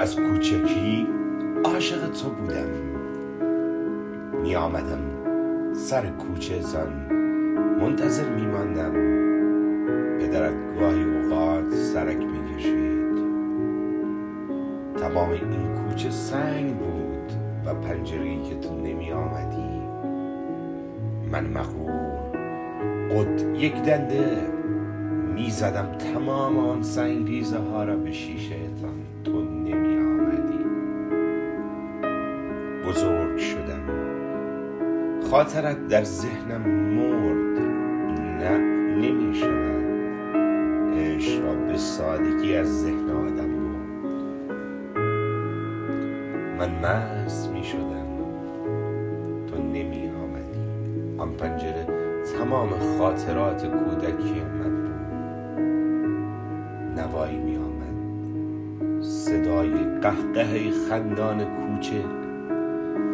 از کوچکی عاشق تو بودم، می آمدم سر کوچه زن منتظر می ماندم، پدرت گاهی اوقات سرک می کشید. تمام این کوچه سنگ بود و پنجره‌ای که تو نمی آمدی. من مغرور قد یک دنده می زدم تمام آن سنگ ریزه ها را به شیشه تان. تو نمی آمدی. بزرگ شدم، خاطرت در ذهنم مرد. نه، نمی شود. عشق را به سادگی از ذهن آدم بود. من مست می شدم، تو نمی آمدی. آن پنجره تمام خاطرات کودکی من بود. نوایی می آمد، صدای قهقه خندان کوچه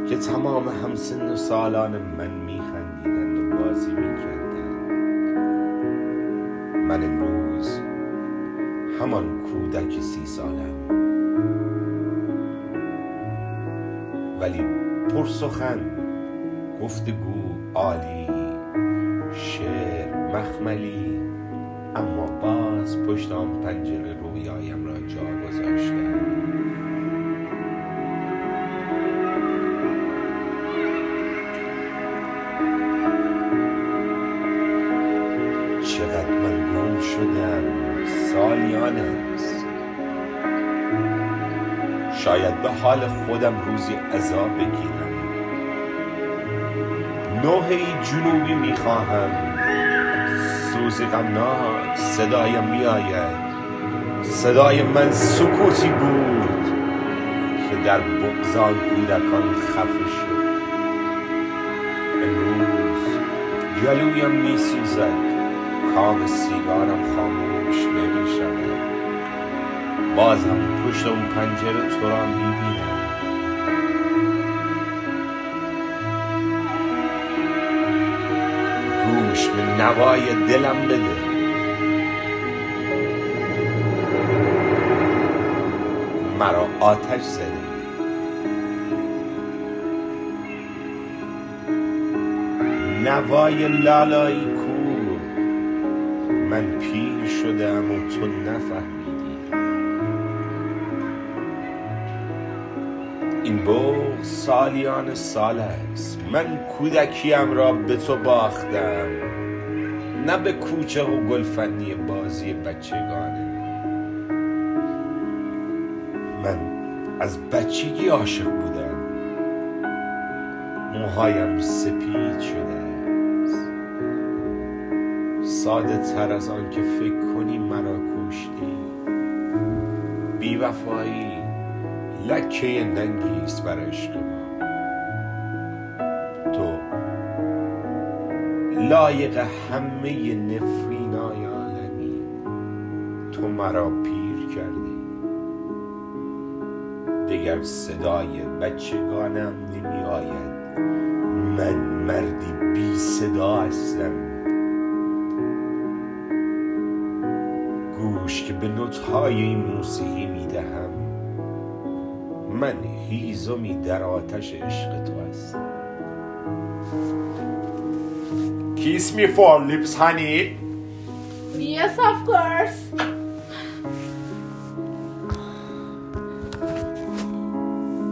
که تمام همسن و سالان من می خندیدند و بازی می کردند. من امروز همان کودک 30 سالم، ولی پرسخن، گفتگو عالی، شعر مخملی، اما باز پشت آن پنجره رویایم را جا گذاشتم. چقدر من گم شدم، سالیان است. شاید به حال خودم روزی عذاب بگیرم. نوحه‌ای جنوبی میخواهم، سوزی غمناک صدایم می آید. صدای من سکوتی بود که در بغضان کودکان خفه شد. امروز گلویم می سوزد، کام سیگارم خاموش نمی شود. بازم پشت اون پنجره تو را می بینم. به نوای دلم بده. مرا آتش زده. نوای لالایی کو. من پیر شدم و تو نفهمیدی. این بغض سالیان سال است. من کودکیم را به تو باختم، نه به کوچه و گلفنی بازی بچگانه. من از بچگی عاشق بودم. موهایم سپید شده است، ساده تر از آن که فکر کنی. مرا کشتی. بیوفایی لکه ننگی است برای عشق ما. تو لایق همه نفرینای عالمی. تو مرا پیر کردی. دیگر صدای بچگانم نمی آید. من مردی بی صدا هستم. گوش که به نوت‌های این موسیقی می دهم. من هیزمی در آتش عشق تو هستم. Kiss me for lips, honey. Yes, of course.